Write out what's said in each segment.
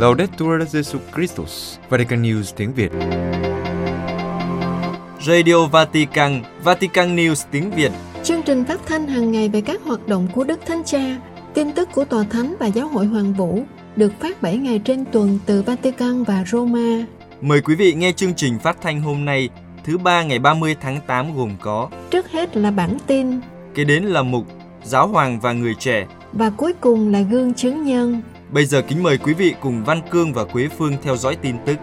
Laudetur Jesu Christus, Vatican News tiếng Việt. Radio Vatican, Vatican News tiếng Việt. Chương trình phát thanh hàng ngày về các hoạt động của Đức Thánh Cha, tin tức của Tòa Thánh và Giáo hội Hoàng Vũ được phát 7 ngày trên tuần từ Vatican và Roma. Mời quý vị nghe chương trình phát thanh hôm nay, thứ ba ngày 30 tháng 8 gồm có: trước hết là bản tin, kế đến là mục Giáo hoàng và người trẻ, và cuối cùng là gương chứng nhân. Bây giờ kính mời quý vị cùng Văn Cương và Quế Phương theo dõi tin tức.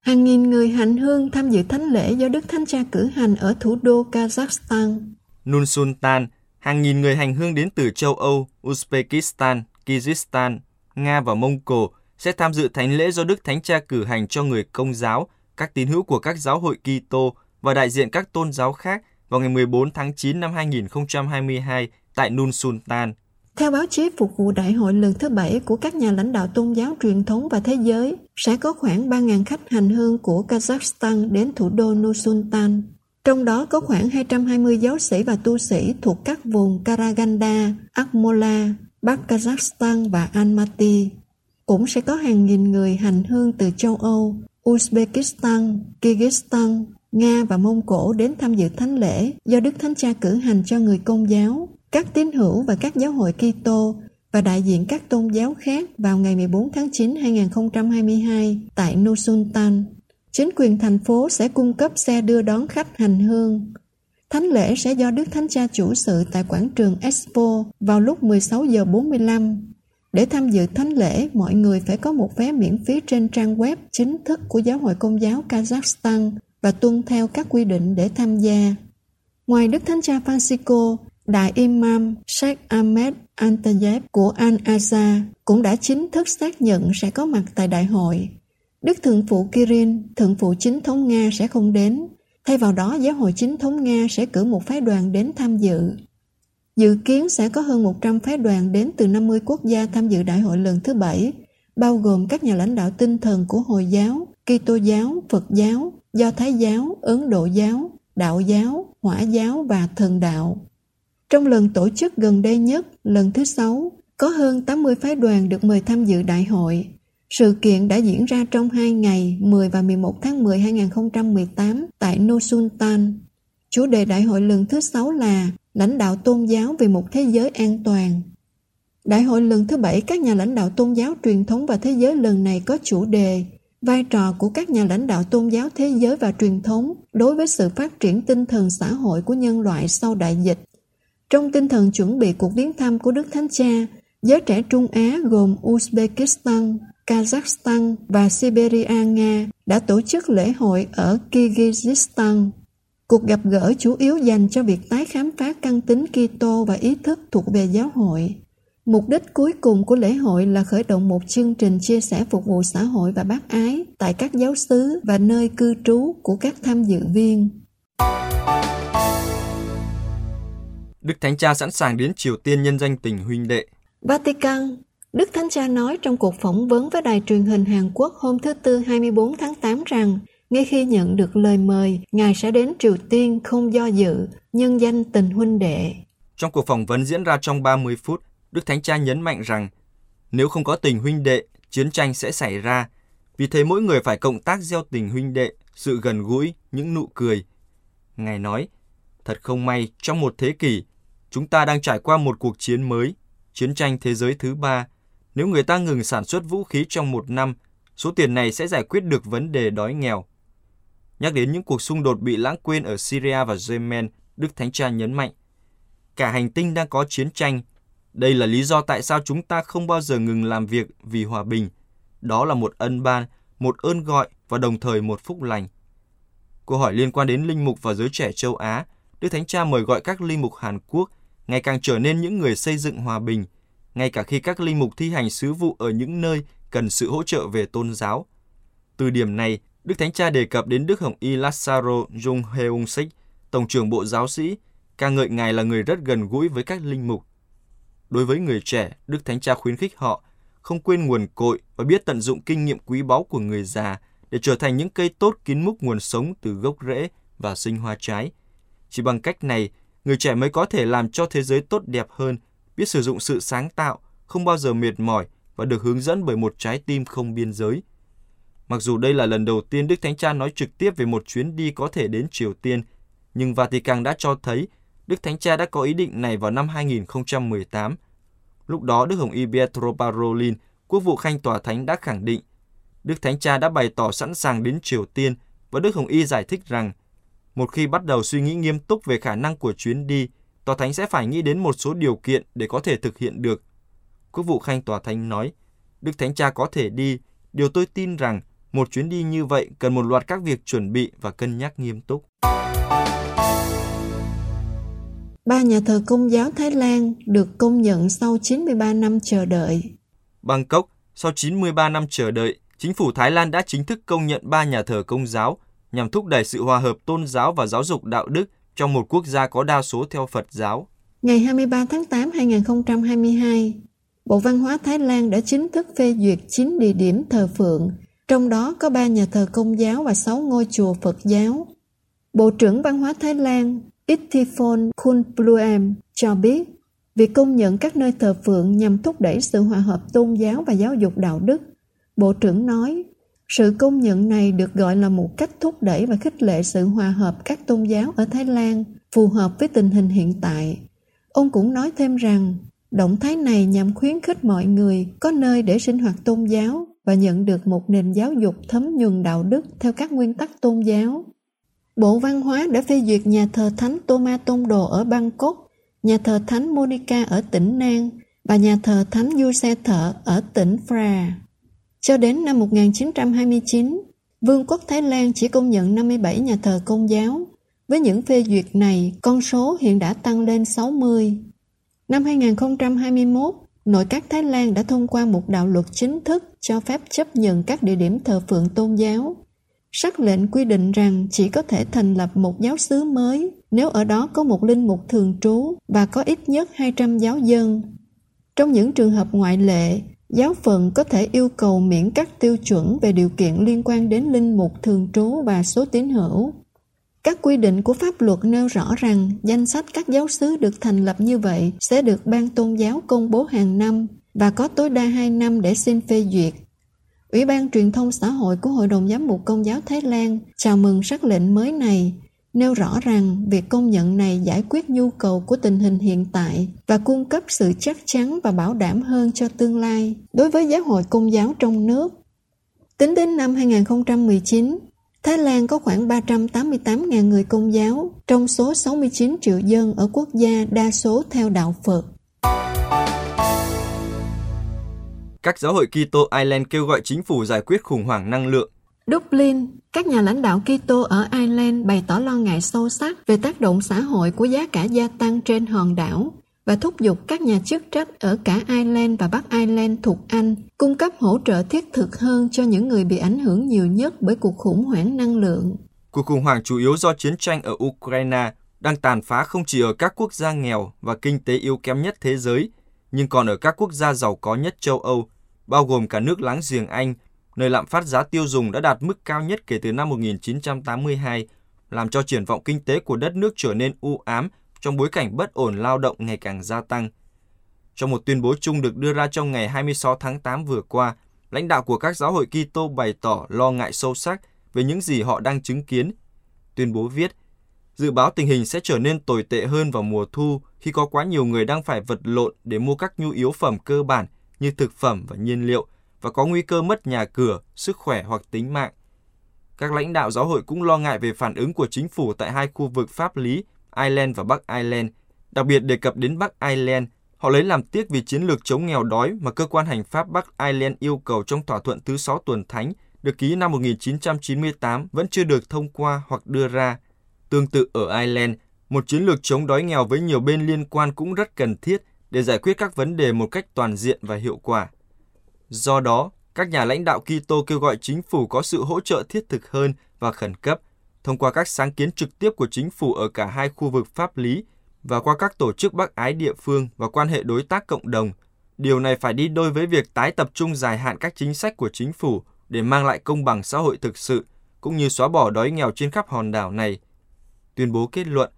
Hàng nghìn người hành hương tham dự thánh lễ do Đức Thánh Cha cử hành ở thủ đô Kazakhstan. Nur-Sultan, hàng nghìn người hành hương đến từ châu Âu, Uzbekistan, Kyrgyzstan, Nga và Mông Cổ sẽ tham dự thánh lễ do Đức Thánh Cha cử hành cho người Công giáo, các tín hữu của các giáo hội Kitô và đại diện các tôn giáo khác vào ngày 14 tháng 9 năm 2022 tại Nur-Sultan. Theo báo chí phục vụ đại hội lần thứ 7 của các nhà lãnh đạo tôn giáo truyền thống và thế giới, sẽ có khoảng 3.000 khách hành hương của Kazakhstan đến thủ đô Nur-Sultan. Trong đó có khoảng 220 giáo sĩ và tu sĩ thuộc các vùng Karaganda, Akmola, Bắc Kazakhstan và Almaty. Cũng sẽ có hàng nghìn người hành hương từ châu Âu, Uzbekistan, Kyrgyzstan, Nga và Mông Cổ đến tham dự thánh lễ do Đức Thánh Cha cử hành cho người Công giáo, các tín hữu và các giáo hội Kitô và đại diện các tôn giáo khác vào ngày 14 tháng 9 năm 2022 tại Nur-Sultan. Chính quyền thành phố sẽ cung cấp xe đưa đón khách hành hương. Thánh lễ sẽ do Đức Thánh Cha chủ sự tại quảng trường Expo vào lúc 16:45. Để tham dự thánh lễ, mọi người phải có một vé miễn phí trên trang web chính thức của Giáo hội Công giáo Kazakhstan và tuân theo các quy định để tham gia. Ngoài Đức Thánh Cha Francisco, Đại Imam Sheikh Ahmed Al-Tayyab của Al-Azhar cũng đã chính thức xác nhận sẽ có mặt tại đại hội. Đức Thượng phụ Kirin, Thượng phụ Chính thống Nga sẽ không đến, thay vào đó Giáo hội Chính thống Nga sẽ cử một phái đoàn đến tham dự. Dự kiến sẽ có hơn 100 phái đoàn đến từ 50 quốc gia tham dự đại hội lần thứ 7, bao gồm các nhà lãnh đạo tinh thần của Hồi giáo, Kitô giáo, Phật giáo, Do Thái giáo, Ấn Độ giáo, Đạo giáo, Hỏa giáo và Thần đạo. Trong lần tổ chức gần đây nhất, lần thứ 6, có hơn 80 phái đoàn được mời tham dự đại hội. Sự kiện đã diễn ra trong 2 ngày 10 và 11 tháng 10 2018 tại Nur-Sultan. Chủ đề đại hội lần thứ 6 là lãnh đạo tôn giáo vì một thế giới an toàn. Đại hội lần thứ 7 các nhà lãnh đạo tôn giáo truyền thống và thế giới lần này có chủ đề vai trò của các nhà lãnh đạo tôn giáo thế giới và truyền thống đối với sự phát triển tinh thần xã hội của nhân loại sau đại dịch. Trong tinh thần chuẩn bị cuộc viếng thăm của Đức Thánh Cha, giới trẻ Trung Á gồm Uzbekistan, Kazakhstan và Siberia Nga đã tổ chức lễ hội ở Kyrgyzstan. Cuộc gặp gỡ chủ yếu dành cho việc tái khám phá căn tính Kitô và ý thức thuộc về giáo hội. Mục đích cuối cùng của lễ hội là khởi động một chương trình chia sẻ phục vụ xã hội và bác ái tại các giáo xứ và nơi cư trú của các tham dự viên. Đức Thánh Cha sẵn sàng đến Triều Tiên nhân danh tình huynh đệ. Vatican, Đức Thánh Cha nói trong cuộc phỏng vấn với đài truyền hình Hàn Quốc hôm thứ Tư 24 tháng 8 rằng ngay khi nhận được lời mời, Ngài sẽ đến Triều Tiên không do dự, nhân danh tình huynh đệ. Trong cuộc phỏng vấn diễn ra trong 30 phút, Đức Thánh Cha nhấn mạnh rằng nếu không có tình huynh đệ, chiến tranh sẽ xảy ra. Vì thế mỗi người phải cộng tác gieo tình huynh đệ, sự gần gũi, những nụ cười. Ngài nói, thật không may, trong một thế kỷ, chúng ta đang trải qua một cuộc chiến mới, chiến tranh thế giới thứ ba. Nếu người ta ngừng sản xuất vũ khí trong một năm, số tiền này sẽ giải quyết được vấn đề đói nghèo. Nhắc đến những cuộc xung đột bị lãng quên ở Syria và Yemen, Đức Thánh Cha nhấn mạnh, cả hành tinh đang có chiến tranh. Đây là lý do tại sao chúng ta không bao giờ ngừng làm việc vì hòa bình. Đó là một ân ban, một ơn gọi và đồng thời một phúc lành. Câu hỏi liên quan đến linh mục và giới trẻ châu Á, Đức Thánh Cha mời gọi các linh mục Hàn Quốc ngày càng trở nên những người xây dựng hòa bình, ngay cả khi các linh mục thi hành sứ vụ ở những nơi cần sự hỗ trợ về tôn giáo. Từ điểm này, Đức Thánh Cha đề cập đến Đức Hồng Y Lassaro Jung Heung-sik, Tổng trưởng Bộ Giáo sĩ, ca ngợi Ngài là người rất gần gũi với các linh mục. Đối với người trẻ, Đức Thánh Cha khuyến khích họ không quên nguồn cội và biết tận dụng kinh nghiệm quý báu của người già để trở thành những cây tốt kín múc nguồn sống từ gốc rễ và sinh hoa trái. Chỉ bằng cách này, người trẻ mới có thể làm cho thế giới tốt đẹp hơn, biết sử dụng sự sáng tạo, không bao giờ mệt mỏi và được hướng dẫn bởi một trái tim không biên giới. Mặc dù đây là lần đầu tiên Đức Thánh Cha nói trực tiếp về một chuyến đi có thể đến Triều Tiên, nhưng Vatican đã cho thấy Đức Thánh Cha đã có ý định này vào năm 2018. Lúc đó, Đức Hồng Y Pietro Parolin, Quốc vụ Khanh Tòa Thánh đã khẳng định Đức Thánh Cha đã bày tỏ sẵn sàng đến Triều Tiên, và Đức Hồng Y giải thích rằng một khi bắt đầu suy nghĩ nghiêm túc về khả năng của chuyến đi, Tòa Thánh sẽ phải nghĩ đến một số điều kiện để có thể thực hiện được. Quốc vụ Khanh Tòa Thánh nói, Đức Thánh Cha có thể đi, điều tôi tin rằng một chuyến đi như vậy cần một loạt các việc chuẩn bị và cân nhắc nghiêm túc. 3 nhà thờ Công giáo Thái Lan được công nhận sau 93 năm chờ đợi. Bangkok, sau 93 năm chờ đợi, chính phủ Thái Lan đã chính thức công nhận 3 nhà thờ Công giáo nhằm thúc đẩy sự hòa hợp tôn giáo và giáo dục đạo đức trong một quốc gia có đa số theo Phật giáo. Ngày 23 tháng 8, 2022, Bộ Văn hóa Thái Lan đã chính thức phê duyệt 9 địa điểm thờ phượng, trong đó có 3 nhà thờ Công giáo và 6 ngôi chùa Phật giáo. Bộ trưởng Văn hóa Thái Lan Ittiporn Kulpluem cho biết, việc công nhận các nơi thờ phượng nhằm thúc đẩy sự hòa hợp tôn giáo và giáo dục đạo đức. Bộ trưởng nói, sự công nhận này được gọi là một cách thúc đẩy và khích lệ sự hòa hợp các tôn giáo ở Thái Lan phù hợp với tình hình hiện tại. Ông cũng nói thêm rằng, động thái này nhằm khuyến khích mọi người có nơi để sinh hoạt tôn giáo và nhận được một nền giáo dục thấm nhuần đạo đức theo các nguyên tắc tôn giáo. Bộ Văn hóa đã phê duyệt nhà thờ Thánh Thomas Tôn Đồ ở Bangkok, nhà thờ Thánh Monica ở tỉnh Nang và nhà thờ Thánh Yuse Thợ ở tỉnh Phra. Cho đến năm 1929, Vương quốc Thái Lan chỉ công nhận 57 nhà thờ Công giáo. Với những phê duyệt này, con số hiện đã tăng lên 60. Năm 2021, Nội các Thái Lan đã thông qua một đạo luật chính thức cho phép chấp nhận các địa điểm thờ phượng tôn giáo. Sắc lệnh quy định rằng chỉ có thể thành lập một giáo xứ mới nếu ở đó có một linh mục thường trú và có ít nhất 200 giáo dân. Trong những trường hợp ngoại lệ, giáo phận có thể yêu cầu miễn các tiêu chuẩn về điều kiện liên quan đến linh mục thường trú và số tín hữu. Các quy định của pháp luật nêu rõ rằng danh sách các giáo xứ được thành lập như vậy sẽ được ban tôn giáo công bố hàng năm và có tối đa 2 năm để xin phê duyệt. Ủy ban Truyền thông Xã hội của Hội đồng Giám mục Công giáo Thái Lan chào mừng sắc lệnh mới này, nêu rõ rằng việc công nhận này giải quyết nhu cầu của tình hình hiện tại và cung cấp sự chắc chắn và bảo đảm hơn cho tương lai đối với giáo hội Công giáo trong nước. Tính đến năm 2019, Thái Lan có khoảng 388.000 người Công giáo trong số 69 triệu dân ở quốc gia đa số theo đạo Phật. Các giáo hội Kitô Ireland kêu gọi chính phủ giải quyết khủng hoảng năng lượng. Dublin, các nhà lãnh đạo Kitô ở Ireland bày tỏ lo ngại sâu sắc về tác động xã hội của giá cả gia tăng trên hòn đảo và thúc giục các nhà chức trách ở cả Ireland và Bắc Ireland thuộc Anh cung cấp hỗ trợ thiết thực hơn cho những người bị ảnh hưởng nhiều nhất bởi cuộc khủng hoảng năng lượng. Cuộc khủng hoảng chủ yếu do chiến tranh ở Ukraine đang tàn phá không chỉ ở các quốc gia nghèo và kinh tế yếu kém nhất thế giới, nhưng còn ở các quốc gia giàu có nhất châu Âu, bao gồm cả nước láng giềng Anh, nơi lạm phát giá tiêu dùng đã đạt mức cao nhất kể từ năm 1982, làm cho triển vọng kinh tế của đất nước trở nên u ám trong bối cảnh bất ổn lao động ngày càng gia tăng. Trong một tuyên bố chung được đưa ra trong ngày 26 tháng 8 vừa qua, lãnh đạo của các giáo hội Kitô bày tỏ lo ngại sâu sắc về những gì họ đang chứng kiến. Tuyên bố viết, dự báo tình hình sẽ trở nên tồi tệ hơn vào mùa thu khi có quá nhiều người đang phải vật lộn để mua các nhu yếu phẩm cơ bản như thực phẩm và nhiên liệu, và có nguy cơ mất nhà cửa, sức khỏe hoặc tính mạng. Các lãnh đạo giáo hội cũng lo ngại về phản ứng của chính phủ tại hai khu vực pháp lý, Ireland và Bắc Ireland. Đặc biệt đề cập đến Bắc Ireland, họ lấy làm tiếc vì chiến lược chống nghèo đói mà cơ quan hành pháp Bắc Ireland yêu cầu trong thỏa thuận thứ 6 tuần thánh được ký năm 1998 vẫn chưa được thông qua hoặc đưa ra. Tương tự ở Ireland, một chiến lược chống đói nghèo với nhiều bên liên quan cũng rất cần thiết để giải quyết các vấn đề một cách toàn diện và hiệu quả. Do đó, các nhà lãnh đạo Kitô kêu gọi chính phủ có sự hỗ trợ thiết thực hơn và khẩn cấp thông qua các sáng kiến trực tiếp của chính phủ ở cả hai khu vực pháp lý và qua các tổ chức Bắc Ái địa phương và quan hệ đối tác cộng đồng. Điều này phải đi đôi với việc tái tập trung dài hạn các chính sách của chính phủ để mang lại công bằng xã hội thực sự, cũng như xóa bỏ đói nghèo trên khắp hòn đảo này. Tuyên bố kết luận,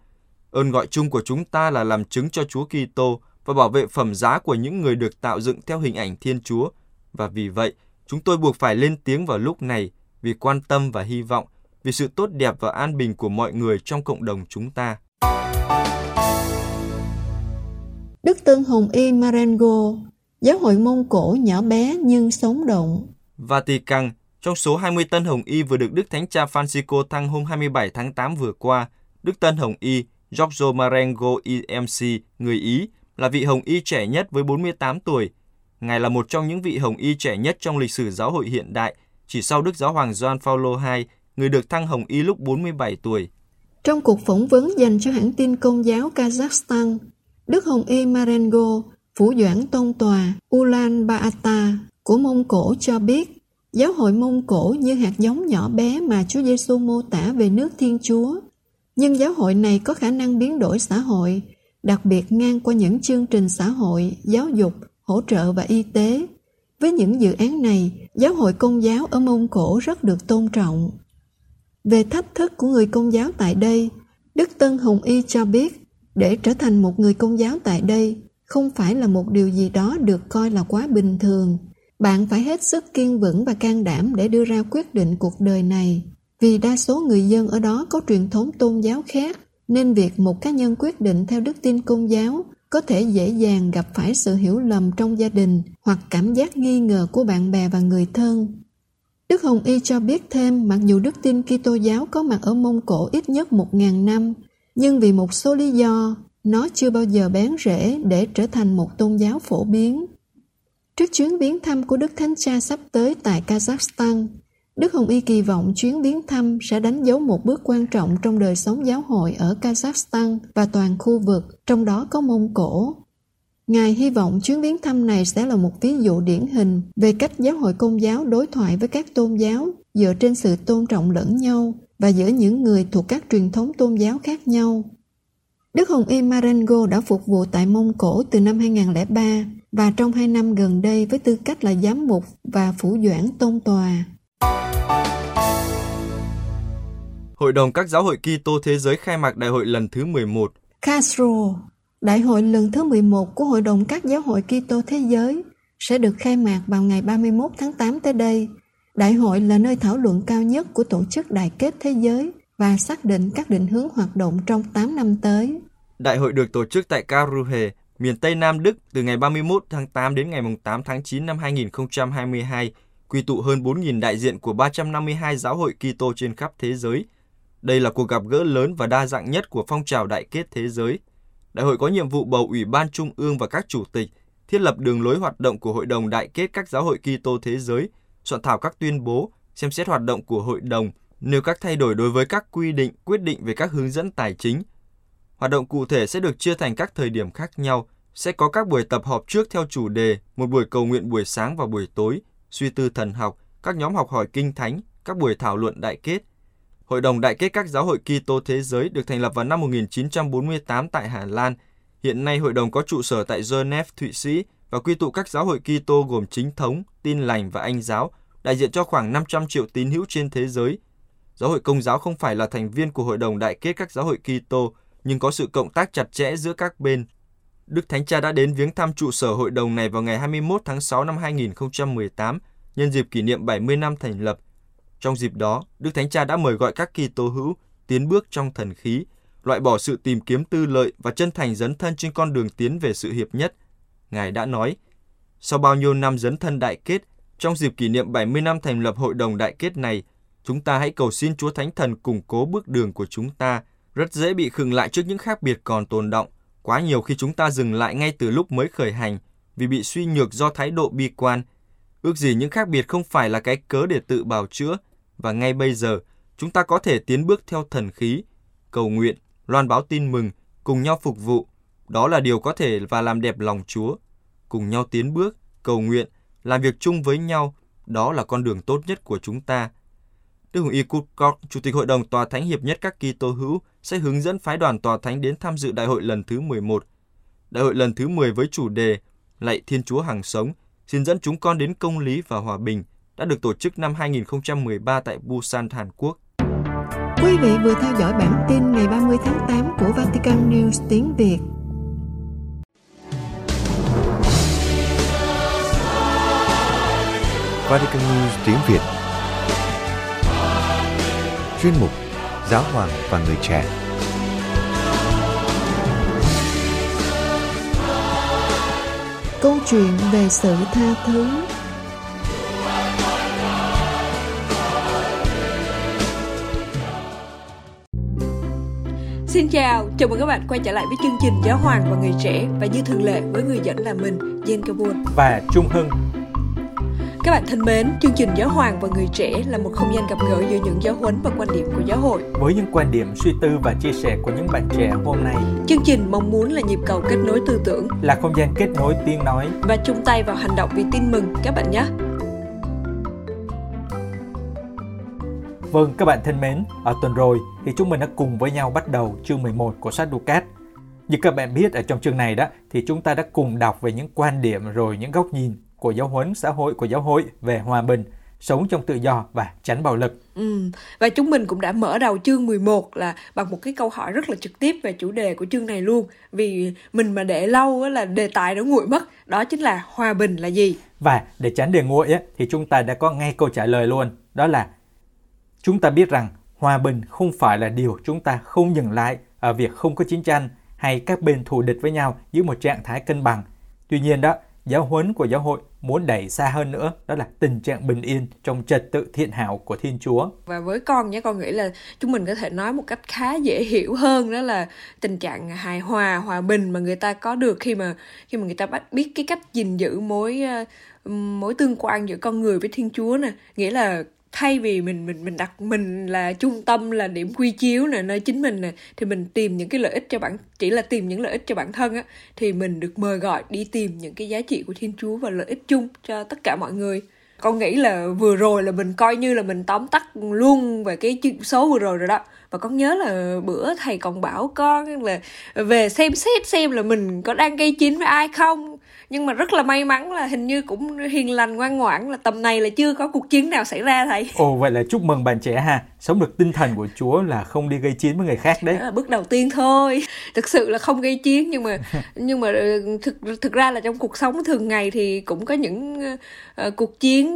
ơn gọi chung của chúng ta là làm chứng cho Chúa Kitô và bảo vệ phẩm giá của những người được tạo dựng theo hình ảnh Thiên Chúa. Và vì vậy, chúng tôi buộc phải lên tiếng vào lúc này vì quan tâm và hy vọng, vì sự tốt đẹp và an bình của mọi người trong cộng đồng chúng ta. Đức Tân Hồng Y Marengo, Giáo hội Mông Cổ nhỏ bé nhưng sống động. Vatican, trong số 20 Tân Hồng Y vừa được Đức Thánh Cha Francisco thăng hôm 27 tháng 8 vừa qua, Đức Tân Hồng Y Giorgio Marengo IMC, người Ý, là vị Hồng Y trẻ nhất với 48 tuổi. Ngài là một trong những vị Hồng Y trẻ nhất trong lịch sử giáo hội hiện đại, chỉ sau Đức Giáo hoàng Gioan Phaolô II, người được thăng Hồng Y lúc 47 tuổi. Trong cuộc phỏng vấn dành cho hãng tin Công giáo Kazakhstan, Đức Hồng Y Marengo, phủ doãn tông tòa Ulaanbaatar của Mông Cổ cho biết, giáo hội Mông Cổ như hạt giống nhỏ bé mà Chúa Giêsu mô tả về nước Thiên Chúa. Nhưng giáo hội này có khả năng biến đổi xã hội, đặc biệt ngang qua những chương trình xã hội, giáo dục, hỗ trợ và y tế. Với những dự án này, giáo hội Công giáo ở Mông Cổ rất được tôn trọng. Về thách thức của người Công giáo tại đây, Đức Tân Hồng Y cho biết, để trở thành một người Công giáo tại đây không phải là một điều gì đó được coi là quá bình thường. Bạn phải hết sức kiên vững và can đảm để đưa ra quyết định cuộc đời này. Vì đa số người dân ở đó có truyền thống tôn giáo khác, nên việc một cá nhân quyết định theo đức tin Công giáo có thể dễ dàng gặp phải sự hiểu lầm trong gia đình hoặc cảm giác nghi ngờ của bạn bè và người thân. Đức Hồng Y cho biết thêm, mặc dù đức tin Kitô giáo có mặt ở Mông Cổ ít nhất 1.000 năm, nhưng vì một số lý do, nó chưa bao giờ bén rễ để trở thành một tôn giáo phổ biến. Trước chuyến viếng thăm của Đức Thánh Cha sắp tới tại Kazakhstan, Đức Hồng Y kỳ vọng chuyến viếng thăm sẽ đánh dấu một bước quan trọng trong đời sống giáo hội ở Kazakhstan và toàn khu vực, trong đó có Mông Cổ. Ngài hy vọng chuyến viếng thăm này sẽ là một ví dụ điển hình về cách giáo hội Công giáo đối thoại với các tôn giáo dựa trên sự tôn trọng lẫn nhau và giữa những người thuộc các truyền thống tôn giáo khác nhau. Đức Hồng Y Marengo đã phục vụ tại Mông Cổ từ năm 2003 và trong 2 năm gần đây với tư cách là giám mục và phủ doãn tông tòa. Hội đồng các giáo hội Kitô thế giới khai mạc đại hội lần thứ 11. Castro, đại hội lần thứ 11 của Hội đồng các giáo hội Kitô thế giới sẽ được khai mạc vào ngày 31 tháng 8 tới đây. Đại hội là nơi thảo luận cao nhất của Tổ chức Đại kết Thế giới và xác định các định hướng hoạt động trong 8 năm tới. Đại hội được tổ chức tại Karlsruhe, miền Tây Nam Đức từ ngày 31 tháng 8 đến ngày 8 tháng 9 năm 2022, quy tụ hơn 4.000 đại diện của 352 giáo hội Kitô trên khắp thế giới. Đây là cuộc gặp gỡ lớn và đa dạng nhất của phong trào Đại kết Thế giới. Đại hội có nhiệm vụ bầu Ủy ban Trung ương và các chủ tịch, thiết lập đường lối hoạt động của Hội đồng Đại kết các giáo hội Kitô thế giới, soạn thảo các tuyên bố, xem xét hoạt động của hội đồng, nêu các thay đổi đối với các quy định, quyết định về các hướng dẫn tài chính. Hoạt động cụ thể sẽ được chia thành các thời điểm khác nhau, sẽ có các buổi tập họp trước theo chủ đề, một buổi cầu nguyện buổi sáng và buổi tối, suy tư thần học, các nhóm học hỏi kinh thánh, các buổi thảo luận đại kết. Hội đồng Đại kết các giáo hội Kitô thế giới được thành lập vào năm 1948 tại Hà Lan. Hiện nay hội đồng có trụ sở tại Geneva, Thụy Sĩ và quy tụ các giáo hội Kitô gồm Chính thống, Tin lành và Anh giáo, đại diện cho khoảng 500 triệu tín hữu trên thế giới. Giáo hội Công giáo không phải là thành viên của Hội đồng Đại kết các giáo hội Kitô, nhưng có sự cộng tác chặt chẽ giữa các bên. Đức Thánh Cha đã đến viếng thăm trụ sở hội đồng này vào ngày 21 tháng 6 năm 2018, nhân dịp kỷ niệm 70 năm thành lập. Trong dịp đó, Đức Thánh Cha đã mời gọi các Kitô hữu tiến bước trong thần khí, loại bỏ sự tìm kiếm tư lợi và chân thành dấn thân trên con đường tiến về sự hiệp nhất. Ngài đã nói, sau bao nhiêu năm dấn thân đại kết, trong dịp kỷ niệm 70 năm thành lập Hội đồng Đại kết này, chúng ta hãy cầu xin Chúa Thánh Thần củng cố bước đường của chúng ta, rất dễ bị khựng lại trước những khác biệt còn tồn đọng. Quá nhiều khi chúng ta dừng lại ngay từ lúc mới khởi hành vì bị suy nhược do thái độ bi quan. Ước gì những khác biệt không phải là cái cớ để tự bào chữa, và ngay bây giờ, chúng ta có thể tiến bước theo thần khí, cầu nguyện, loan báo tin mừng, cùng nhau phục vụ. Đó là điều có thể và làm đẹp lòng Chúa. Cùng nhau tiến bước, cầu nguyện, làm việc chung với nhau, đó là con đường tốt nhất của chúng ta. Đức Hồng Y Kutkok, Chủ tịch Hội đồng Tòa Thánh Hiệp nhất các Kitô hữu, sẽ hướng dẫn phái đoàn Tòa Thánh đến tham dự Đại hội lần thứ 11. Đại hội lần thứ 10 với chủ đề Lạy Thiên Chúa Hằng Sống, xin dẫn chúng con đến công lý và hòa bình, đã được tổ chức năm 2013 tại Busan, Hàn Quốc. Quý vị vừa theo dõi bản tin ngày 30 tháng 8 của Vatican News tiếng Việt. Vatican News tiếng Việt. Chuyên mục Giáo hoàng và người trẻ. Câu chuyện về sự tha thứ. Xin chào mừng các bạn quay trở lại với chương trình Giáo hoàng và người trẻ, và như thường lệ với người dẫn là mình, Jen Kabul và Trung Hưng. Các bạn thân mến, chương trình Giáo hoàng và người trẻ là một không gian gặp gỡ giữa những giáo huấn và quan điểm của giáo hội, với những quan điểm, suy tư và chia sẻ của những bạn trẻ hôm nay. Chương trình mong muốn là nhịp cầu kết nối tư tưởng, là không gian kết nối tiếng nói và chung tay vào hành động vì tin mừng các bạn nhé. Vâng, các bạn thân mến, ở tuần rồi thì chúng mình đã cùng với nhau bắt đầu chương 11 của sách Ducat. Như các bạn biết, ở trong chương này đó thì chúng ta đã cùng đọc về những quan điểm rồi những góc nhìn của giáo huấn xã hội của giáo hội về hòa bình, sống trong tự do và tránh bạo lực. Và chúng mình cũng đã mở đầu chương 11 là bằng một cái câu hỏi rất là trực tiếp về chủ đề của chương này luôn. Vì mình mà để lâu là đề tài nó nguội mất, đó chính là hòa bình là gì. Và để tránh đề nguội thì chúng ta đã có ngay câu trả lời luôn, đó là chúng ta biết rằng hòa bình không phải là điều chúng ta không dừng lại ở việc không có chiến tranh hay các bên thù địch với nhau dưới một trạng thái cân bằng. Tuy nhiên đó, giáo huấn của giáo hội muốn đẩy xa hơn nữa, đó là tình trạng bình yên trong trật tự thiện hảo của Thiên Chúa. Và với con nghĩ là chúng mình có thể nói một cách khá dễ hiểu hơn, đó là tình trạng hài hòa, hòa bình mà người ta có được khi mà người ta biết cái cách gìn giữ mối tương quan giữa con người với Thiên Chúa nè. Nghĩa là thay vì mình đặt mình là trung tâm, là điểm quy chiếu nè, nơi chính mình nè, thì mình tìm những cái lợi ích cho bản thân á, thì mình được mời gọi đi tìm những cái giá trị của Thiên Chúa và lợi ích chung cho tất cả mọi người. Con nghĩ là vừa rồi là mình coi như là mình tóm tắt luôn về cái số vừa rồi đó. Và con nhớ là bữa thầy còn bảo con là về xem xét xem là mình có đang gây chiến với ai không. Nhưng mà rất là may mắn là hình như cũng hiền lành ngoan ngoãn, là tầm này là chưa có cuộc chiến nào xảy ra thầy. Ồ, vậy là chúc mừng bạn trẻ ha. Sống được tinh thần của Chúa là không đi gây chiến với người khác đấy. Đó là bước đầu tiên thôi. Thực sự là không gây chiến, nhưng mà thực ra là trong cuộc sống thường ngày thì cũng có những cuộc chiến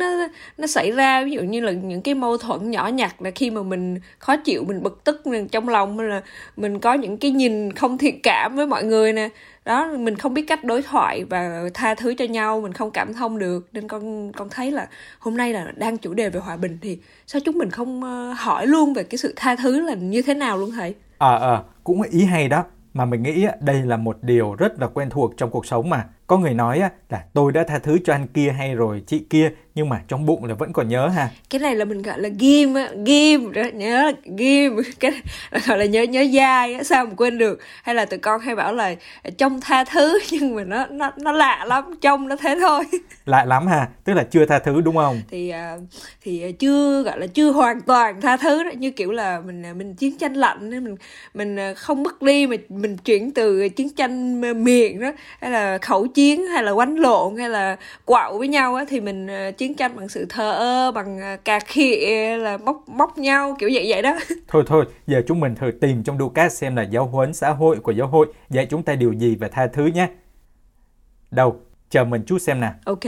nó xảy ra, ví dụ như là những cái mâu thuẫn nhỏ nhặt, là khi mà mình khó chịu, mình bực tức trong lòng, là mình có những cái nhìn không thiện cảm với mọi người nè. Đó, mình không biết cách đối thoại và tha thứ cho nhau, mình không cảm thông được. Nên con thấy là hôm nay là đang chủ đề về hòa bình, thì sao chúng mình không hỏi luôn về cái sự tha thứ là như thế nào luôn thầy? Cũng ý hay đó. Mà mình nghĩ đây là một điều rất là quen thuộc trong cuộc sống mà. Có người nói là tôi đã tha thứ cho anh kia hay rồi chị kia, nhưng mà trong bụng là vẫn còn nhớ ha. Cái này là mình gọi là nhớ dai, sao mà quên được. Hay là tụi con hay bảo là trông tha thứ, nhưng mà nó lạ lắm, trông nó thế thôi. Lạ lắm ha, tức là chưa tha thứ đúng không? Thì chưa gọi là chưa hoàn toàn tha thứ đó, như kiểu là mình chiến tranh lạnh, mình không bước đi, mà mình chuyển từ chiến tranh miệng đó, hay là khẩu chiến, hay là quánh lộn, hay là quạo với nhau á, thì mình chiến tranh bằng sự thờ ơ, bằng cà khịa, là móc nhau, kiểu vậy đó. Thôi, giờ chúng mình thử tìm trong Ducat xem là giáo huấn xã hội của giáo hội dạy chúng ta điều gì về tha thứ nhé. Đâu, chờ mình chút xem nè. Ok.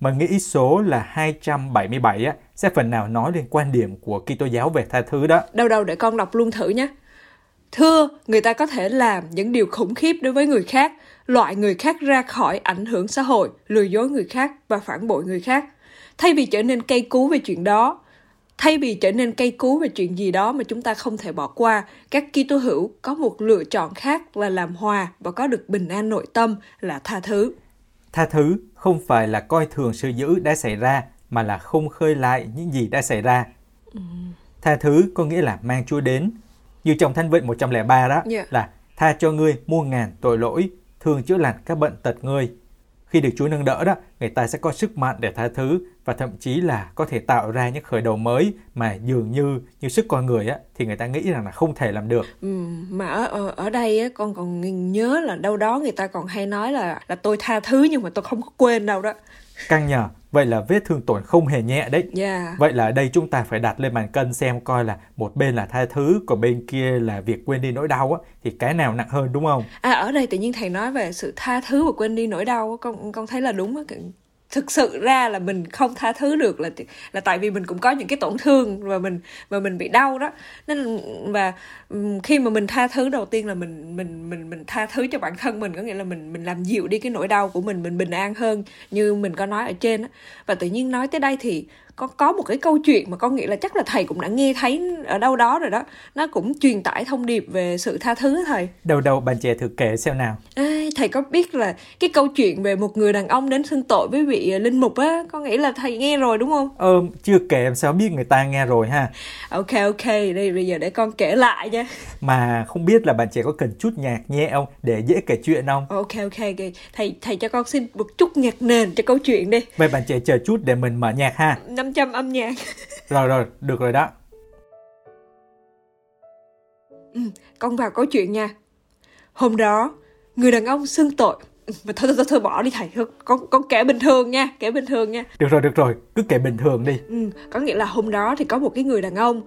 Mình nghĩ số là 277 á, sẽ phần nào nói đến quan điểm của Kitô giáo về tha thứ đó. Đâu, để con đọc luôn thử nhé. Thưa, người ta có thể làm những điều khủng khiếp đối với người khác, loại người khác ra khỏi ảnh hưởng xã hội, lừa dối người khác và phản bội người khác. Thay vì trở nên cay cú về chuyện đó, mà chúng ta không thể bỏ qua, các Kitô hữu có một lựa chọn khác là làm hòa và có được bình an nội tâm là tha thứ. Tha thứ không phải là coi thường sự dữ đã xảy ra, mà là không khơi lại những gì đã xảy ra. Tha thứ có nghĩa là mang Chúa đến. Như trong Thánh Vịnh 103 đó, là tha cho ngươi muôn ngàn tội lỗi, thường chữa lành các bệnh tật ngươi. Khi được Chúa nâng đỡ đó, người ta sẽ có sức mạnh để tha thứ, và thậm chí là có thể tạo ra những khởi đầu mới mà dường như sức con người á, thì người ta nghĩ rằng là không thể làm được. Mà ở đây á, con còn nhớ là đâu đó người ta còn hay nói là tôi tha thứ nhưng mà tôi không có quên đâu đó. Căng nhờ, vậy là vết thương tổn không hề nhẹ đấy. Vậy là ở đây chúng ta phải đặt lên bàn cân xem coi là một bên là tha thứ, còn bên kia là việc quên đi nỗi đau á, thì cái nào nặng hơn đúng không? Ở đây tự nhiên thầy nói về sự tha thứ và quên đi nỗi đau, con thấy là đúng á. thực sự ra là mình không tha thứ được là tại vì mình cũng có những cái tổn thương và mình bị đau đó. Nên và khi mà mình tha thứ, đầu tiên là mình tha thứ cho bản thân mình, có nghĩa là mình làm dịu đi cái nỗi đau của mình bình an hơn như mình có nói ở trên đó. Và tự nhiên nói tới đây thì có một cái câu chuyện mà con nghĩ là chắc là thầy cũng đã nghe thấy ở đâu đó rồi đó. Nó cũng truyền tải thông điệp về sự tha thứ thầy. Đầu bạn trẻ thử kể xem nào. Thầy có biết là cái câu chuyện về một người đàn ông đến xưng tội với vị linh mục á, con nghĩ là thầy nghe rồi đúng không? Chưa kể em sao biết người ta nghe rồi ha. Ok, đây bây giờ để con kể lại nha. Mà không biết là bạn trẻ có cần chút nhạc nhẹ không để dễ kể chuyện không? Ok, thầy cho con xin một chút nhạc nền cho câu chuyện đi. Vậy bạn trẻ chờ chút để mình mở nhạc ha. 500 âm nhạc. Rồi, được rồi đó. Con vào câu chuyện nha. Hôm đó, người đàn ông xưng tội. Mà thôi bỏ đi thầy, con kể bình thường nha, Được rồi, cứ kể bình thường đi. Có nghĩa là hôm đó thì có một cái người đàn ông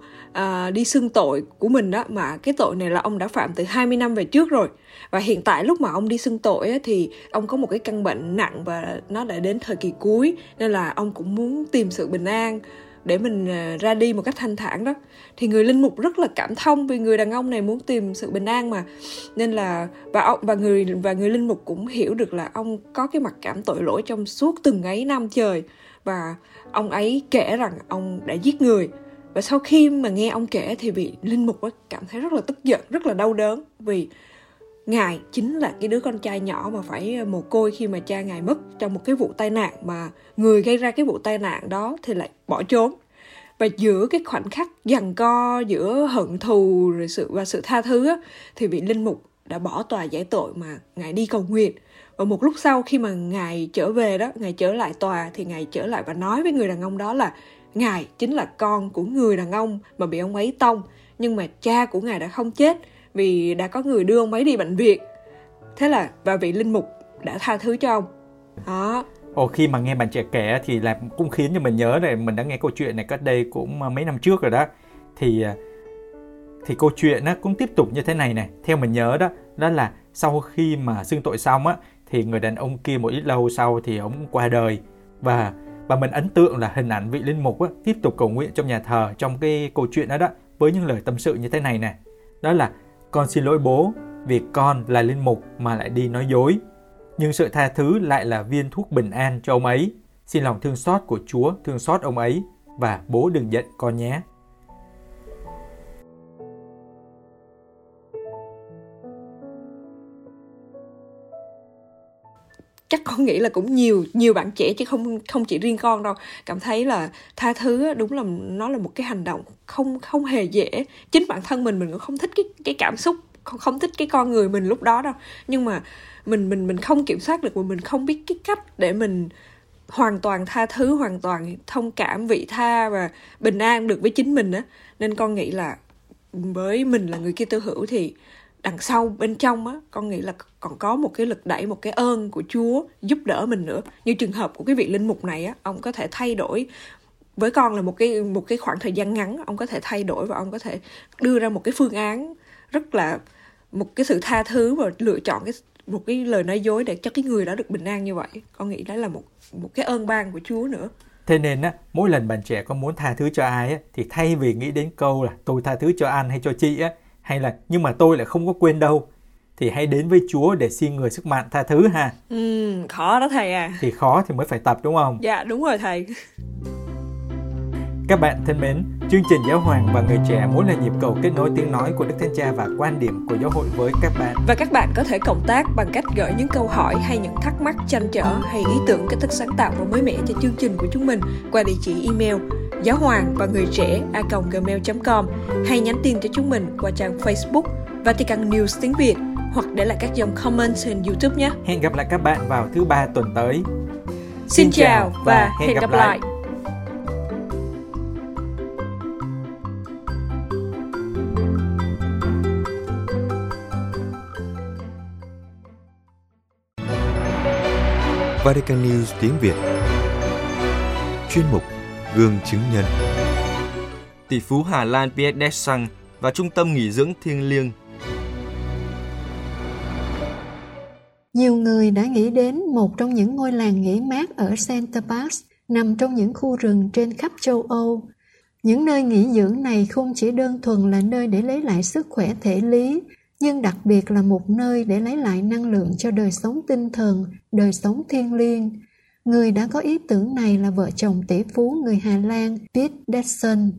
đi xưng tội của mình đó. Mà cái tội này là ông đã phạm từ 20 năm về trước rồi. Và hiện tại lúc mà ông đi xưng tội ấy, thì ông có một cái căn bệnh nặng và nó đã đến thời kỳ cuối. Nên là ông cũng muốn tìm sự bình an để mình ra đi một cách thanh thản đó. Thì người linh mục rất là cảm thông vì người đàn ông này muốn tìm sự bình an mà. Nên là người linh mục cũng hiểu được là ông có cái mặc cảm tội lỗi trong suốt từng ấy năm trời. Và ông ấy kể rằng ông đã giết người. Và sau khi mà nghe ông kể thì vị linh mục ấy cảm thấy rất là tức giận, rất là đau đớn, vì ngài chính là cái đứa con trai nhỏ mà phải mồ côi khi mà cha ngài mất trong một cái vụ tai nạn, mà người gây ra cái vụ tai nạn đó thì lại bỏ trốn. Và giữa cái khoảnh khắc giằng co giữa hận thù và sự tha thứ á, thì vị linh mục đã bỏ tòa giải tội mà ngài đi cầu nguyện. Và một lúc sau khi mà ngài trở về đó, ngài trở lại tòa thì ngài trở lại và nói với người đàn ông đó là ngài chính là con của người đàn ông mà bị ông ấy tông, nhưng mà cha của ngài đã không chết vì đã có người đưa ông ấy đi bệnh viện. Thế là và vị linh mục đã tha thứ cho ông đó. Khi mà nghe bạn trẻ kể thì là cũng khiến cho mình nhớ này, mình đã nghe câu chuyện này cách đây cũng mấy năm trước rồi đó. Thì câu chuyện nó cũng tiếp tục như thế này. Theo mình nhớ đó là sau khi mà xưng tội xong á, thì người đàn ông kia một ít lâu sau thì ông qua đời. Và mình ấn tượng là hình ảnh vị linh mục á, tiếp tục cầu nguyện trong nhà thờ trong cái câu chuyện đó với những lời tâm sự như thế này nè. Đó là con xin lỗi bố vì con là linh mục mà lại đi nói dối. Nhưng sự tha thứ lại là viên thuốc bình an cho ông ấy. Xin lòng thương xót của Chúa thương xót ông ấy. Và bố đừng giận con nhé. Chắc con nghĩ là cũng nhiều bạn trẻ chứ không chỉ riêng con đâu, cảm thấy là tha thứ đúng là nó là một cái hành động không hề dễ. Chính bản thân mình cũng không thích cái cảm xúc, không thích cái con người mình lúc đó đâu. Nhưng mà mình không kiểm soát được, mình không biết cái cách để mình hoàn toàn tha thứ, hoàn toàn thông cảm, vị tha và bình an được với chính mình á. Nên con nghĩ là với mình là người kia tư hữu thì đằng sau bên trong á, con nghĩ là còn có một cái lực đẩy, một cái ơn của Chúa giúp đỡ mình nữa. Như trường hợp của cái vị linh mục này á, ông có thể thay đổi. Với con là một cái khoảng thời gian ngắn, ông có thể thay đổi và ông có thể đưa ra một cái phương án rất là một cái sự tha thứ và lựa chọn một cái lời nói dối để cho cái người đó được bình an như vậy. Con nghĩ đó là một cái ơn ban của Chúa nữa. Thế nên á, mỗi lần bạn trẻ có muốn tha thứ cho ai á, thì thay vì nghĩ đến câu là tôi tha thứ cho anh hay cho chị á, hay là nhưng mà tôi lại không có quên đâu, thì hãy đến với Chúa để xin người sức mạnh tha thứ ha. Khó đó thầy à. Thì khó thì mới phải tập đúng không? Dạ đúng rồi thầy. Các bạn thân mến, chương trình Giáo Hoàng và Người Trẻ muốn là nhịp cầu kết nối tiếng nói của Đức Thánh Cha và quan điểm của giáo hội với các bạn. Và các bạn có thể cộng tác bằng cách gửi những câu hỏi hay những thắc mắc, trăn trở hay ý tưởng cách thức sáng tạo và mới mẻ cho chương trình của chúng mình qua địa chỉ email gmail.com hay nhắn tin cho chúng mình qua trang Facebook Vatican News tiếng Việt hoặc để lại các dòng comment trên YouTube nhé. Hẹn gặp lại các bạn vào thứ Ba tuần tới. Xin chào và hẹn gặp lại. Vatican News tiếng Việt. Chuyên mục Gương chứng nhân. Tỷ phú Hà Lan Piet Derksen và trung tâm nghỉ dưỡng thiêng liêng. Nhiều người đã nghĩ đến một trong những ngôi làng nghỉ mát ở Center Parcs, nằm trong những khu rừng trên khắp châu Âu. Những nơi nghỉ dưỡng này không chỉ đơn thuần là nơi để lấy lại sức khỏe thể lý, nhưng đặc biệt là một nơi để lấy lại năng lượng cho đời sống tinh thần, đời sống thiêng liêng. Người đã có ý tưởng này là vợ chồng tỷ phú người Hà Lan Piet Derksen.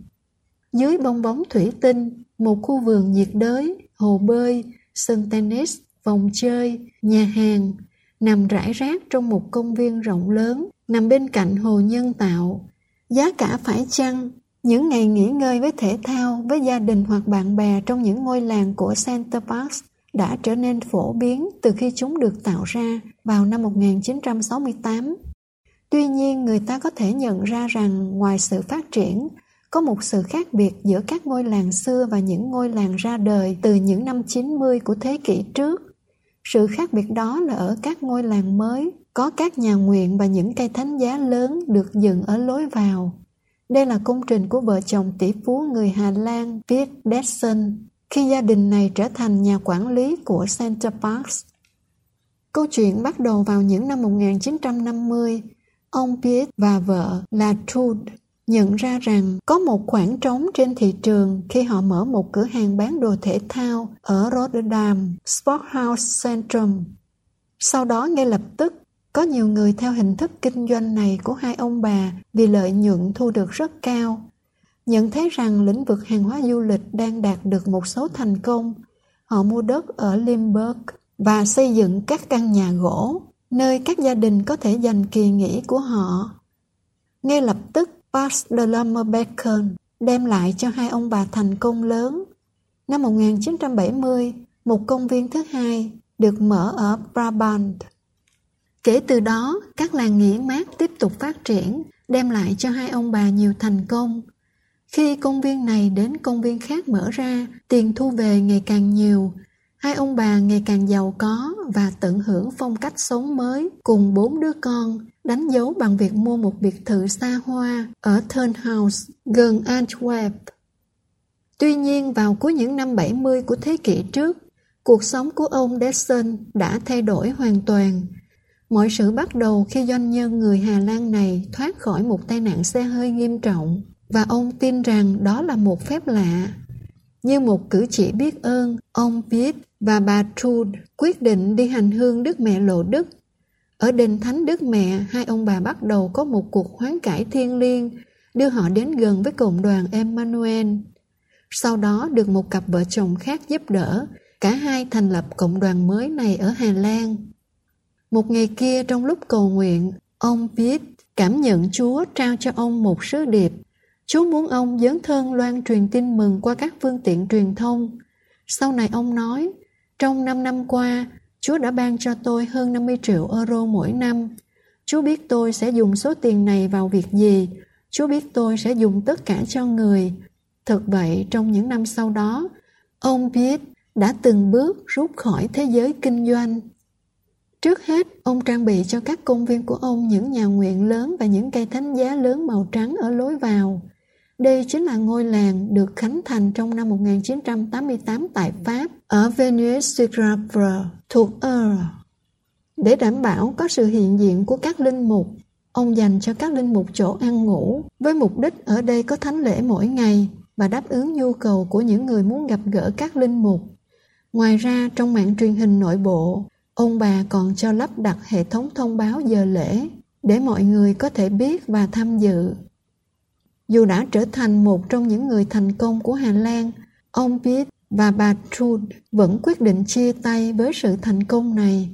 Dưới bong bóng thủy tinh, một khu vườn nhiệt đới, hồ bơi, sân tennis, vòng chơi, nhà hàng, nằm rải rác trong một công viên rộng lớn, nằm bên cạnh hồ nhân tạo. Giá cả phải chăng? Những ngày nghỉ ngơi với thể thao, với gia đình hoặc bạn bè trong những ngôi làng của Center Parcs đã trở nên phổ biến từ khi chúng được tạo ra vào năm 1968. Tuy nhiên, người ta có thể nhận ra rằng ngoài sự phát triển, có một sự khác biệt giữa các ngôi làng xưa và những ngôi làng ra đời từ những năm 90 của thế kỷ trước. Sự khác biệt đó là ở các ngôi làng mới, có các nhà nguyện và những cây thánh giá lớn được dựng ở lối vào. Đây là công trình của vợ chồng tỷ phú người Hà Lan Piet Derksen khi gia đình này trở thành nhà quản lý của Center Parcs. Câu chuyện bắt đầu vào những năm 1950. Ông Piet và vợ là Trude nhận ra rằng có một khoảng trống trên thị trường khi họ mở một cửa hàng bán đồ thể thao ở Rotterdam, Sporthouse Centrum. Sau đó ngay lập tức, có nhiều người theo hình thức kinh doanh này của hai ông bà vì lợi nhuận thu được rất cao. Nhận thấy rằng lĩnh vực hàng hóa du lịch đang đạt được một số thành công, họ mua đất ở Limburg và xây dựng các căn nhà gỗ, nơi các gia đình có thể dành kỳ nghỉ của họ. Ngay lập tức, Parcs de la Merbecken đem lại cho hai ông bà thành công lớn. Năm 1970, một công viên thứ hai được mở ở Brabant. Kể từ đó, các làng nghỉ mát tiếp tục phát triển, đem lại cho hai ông bà nhiều thành công. Khi công viên này đến công viên khác mở ra, tiền thu về ngày càng nhiều, hai ông bà ngày càng giàu có và tận hưởng phong cách sống mới cùng 4 đứa con, đánh dấu bằng việc mua một biệt thự xa hoa ở Turnhouse gần Antwerp. Tuy nhiên, vào cuối những năm 70 của thế kỷ trước, cuộc sống của ông Derksen đã thay đổi hoàn toàn. Mọi sự bắt đầu khi doanh nhân người Hà Lan này thoát khỏi một tai nạn xe hơi nghiêm trọng và ông tin rằng đó là một phép lạ. Như một cử chỉ biết ơn, ông Piet và bà Trude quyết định đi hành hương Đức Mẹ Lộ Đức. Ở đền Thánh Đức Mẹ, hai ông bà bắt đầu có một cuộc hoán cải thiêng liêng, đưa họ đến gần với cộng đoàn Emmanuel. Sau đó được một cặp vợ chồng khác giúp đỡ, cả hai thành lập cộng đoàn mới này ở Hà Lan. Một ngày kia trong lúc cầu nguyện, ông Piet cảm nhận Chúa trao cho ông một sứ điệp. Chúa muốn ông dấn thân loan truyền tin mừng qua các phương tiện truyền thông. Sau này ông nói, trong 5 năm qua, Chúa đã ban cho tôi hơn 50 triệu euro mỗi năm. Chúa biết tôi sẽ dùng số tiền này vào việc gì. Chúa biết tôi sẽ dùng tất cả cho người. Thực vậy, trong những năm sau đó, ông Piet đã từng bước rút khỏi thế giới kinh doanh. Trước hết, ông trang bị cho các công viên của ông những nhà nguyện lớn và những cây thánh giá lớn màu trắng ở lối vào. Đây chính là ngôi làng được khánh thành trong năm 1988 tại Pháp, ở Venue-sur-Avre, thuộc Eure. Để đảm bảo có sự hiện diện của các linh mục, ông dành cho các linh mục chỗ ăn ngủ, với mục đích ở đây có thánh lễ mỗi ngày và đáp ứng nhu cầu của những người muốn gặp gỡ các linh mục. Ngoài ra, trong mạng truyền hình nội bộ, ông bà còn cho lắp đặt hệ thống thông báo giờ lễ để mọi người có thể biết và tham dự. Dù đã trở thành một trong những người thành công của Hà Lan, ông Piet và bà Trude vẫn quyết định chia tay với sự thành công này.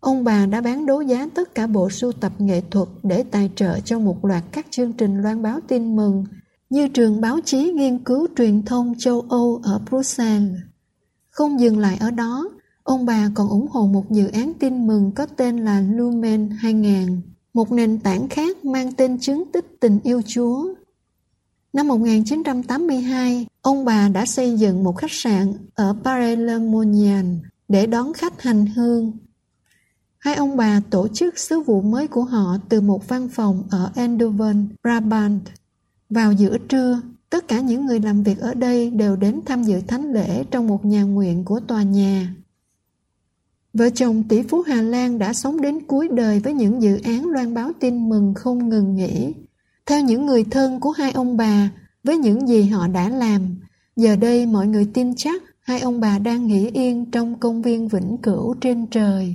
Ông bà đã bán đấu giá tất cả bộ sưu tập nghệ thuật để tài trợ cho một loạt các chương trình loan báo tin mừng như trường báo chí nghiên cứu truyền thông châu Âu ở Brussels. Không dừng lại ở đó, ông bà còn ủng hộ một dự án tin mừng có tên là Lumen 2000, một nền tảng khác mang tên chứng tích tình yêu Chúa. Năm 1982, ông bà đã xây dựng một khách sạn ở Palermonian để đón khách hành hương. Hai ông bà tổ chức sứ vụ mới của họ từ một văn phòng ở Eindhoven, Brabant. Vào giữa trưa, tất cả những người làm việc ở đây đều đến tham dự thánh lễ trong một nhà nguyện của tòa nhà. Vợ chồng tỷ phú Hà Lan đã sống đến cuối đời với những dự án loan báo tin mừng không ngừng nghỉ. Theo những người thân của hai ông bà, với những gì họ đã làm, giờ đây mọi người tin chắc hai ông bà đang nghỉ yên trong công viên vĩnh cửu trên trời.